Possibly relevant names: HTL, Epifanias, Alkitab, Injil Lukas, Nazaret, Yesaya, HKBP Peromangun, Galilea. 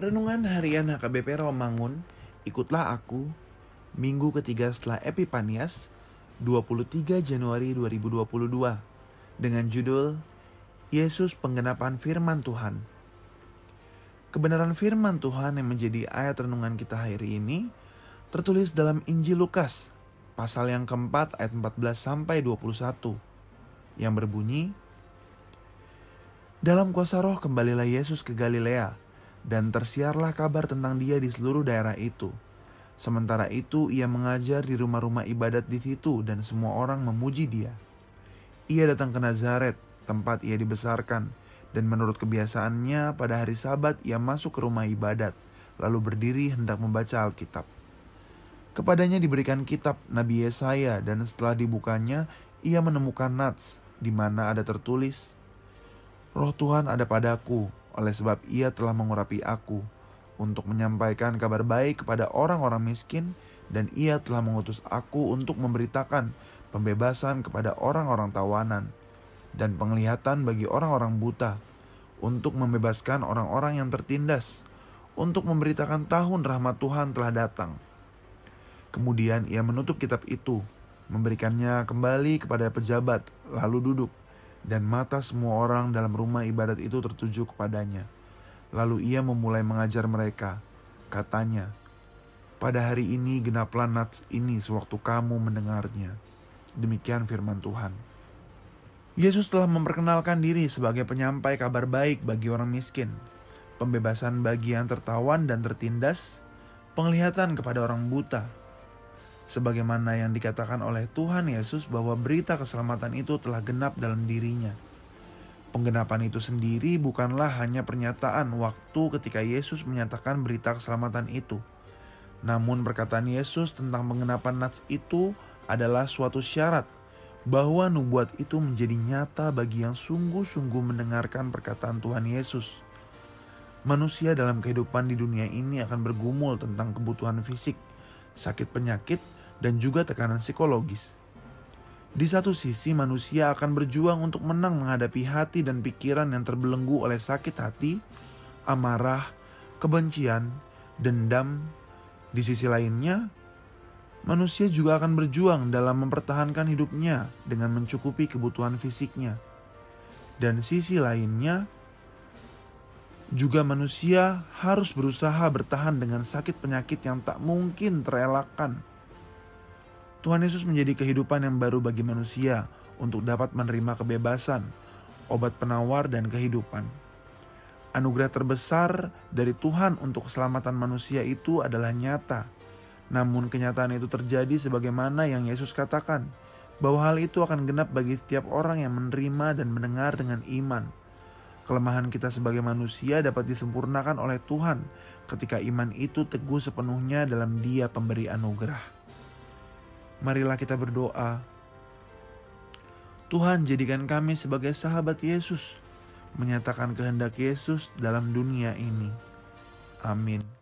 Renungan Harian HKBP Peromangun, ikutlah aku, minggu ketiga setelah Epifanias, 23 Januari 2022, dengan judul Yesus Penggenapan Firman Tuhan. Kebenaran firman Tuhan yang menjadi ayat renungan kita hari ini tertulis dalam Injil Lukas, pasal yang keempat ayat 14-21, yang berbunyi, dalam kuasa roh kembalilah Yesus ke Galilea, dan tersiarlah kabar tentang dia di seluruh daerah itu. Sementara itu ia mengajar di rumah-rumah ibadat di situ dan semua orang memuji dia. Ia datang ke Nazaret, tempat ia dibesarkan, dan menurut kebiasaannya pada hari Sabat ia masuk ke rumah ibadat, lalu berdiri hendak membaca Alkitab. Kepadanya diberikan kitab Nabi Yesaya, dan setelah dibukanya ia menemukan nats di mana ada tertulis, Roh Tuhan ada padaku, oleh sebab ia telah mengurapi aku untuk menyampaikan kabar baik kepada orang-orang miskin, dan ia telah mengutus aku untuk memberitakan pembebasan kepada orang-orang tawanan dan penglihatan bagi orang-orang buta, untuk membebaskan orang-orang yang tertindas, untuk memberitakan tahun rahmat Tuhan telah datang. Kemudian ia menutup kitab itu, memberikannya kembali kepada pejabat, lalu duduk. Dan mata semua orang dalam rumah ibadat itu tertuju kepadanya. Lalu ia memulai mengajar mereka. Katanya, pada hari ini genaplah nats ini sewaktu kamu mendengarnya. Demikian firman Tuhan. Yesus telah memperkenalkan diri sebagai penyampai kabar baik bagi orang miskin, pembebasan bagi yang tertawan dan tertindas, penglihatan kepada orang buta. Sebagaimana yang dikatakan oleh Tuhan Yesus bahwa berita keselamatan itu telah genap dalam dirinya. Penggenapan itu sendiri bukanlah hanya pernyataan waktu ketika Yesus menyatakan berita keselamatan itu. Namun perkataan Yesus tentang penggenapan nats itu adalah suatu syarat bahwa nubuat itu menjadi nyata bagi yang sungguh-sungguh mendengarkan perkataan Tuhan Yesus. Manusia dalam kehidupan di dunia ini akan bergumul tentang kebutuhan fisik, sakit penyakit, dan juga tekanan psikologis. Di satu sisi manusia akan berjuang untuk menang menghadapi hati dan pikiran yang terbelenggu oleh sakit hati, amarah, kebencian, dendam. Di sisi lainnya, manusia juga akan berjuang dalam mempertahankan hidupnya dengan mencukupi kebutuhan fisiknya. Dan sisi lainnya, juga manusia harus berusaha bertahan dengan sakit penyakit yang tak mungkin terelakkan. Tuhan Yesus menjadi kehidupan yang baru bagi manusia untuk dapat menerima kebebasan, obat penawar, dan kehidupan. Anugerah terbesar dari Tuhan untuk keselamatan manusia itu adalah nyata. Namun kenyataan itu terjadi sebagaimana yang Yesus katakan, bahwa hal itu akan genap bagi setiap orang yang menerima dan mendengar dengan iman. Kelemahan kita sebagai manusia dapat disempurnakan oleh Tuhan ketika iman itu teguh sepenuhnya dalam Dia pemberi anugerah. Marilah kita berdoa. Tuhan, jadikan kami sebagai sahabat Yesus, menyatakan kehendak Yesus dalam dunia ini. Amin.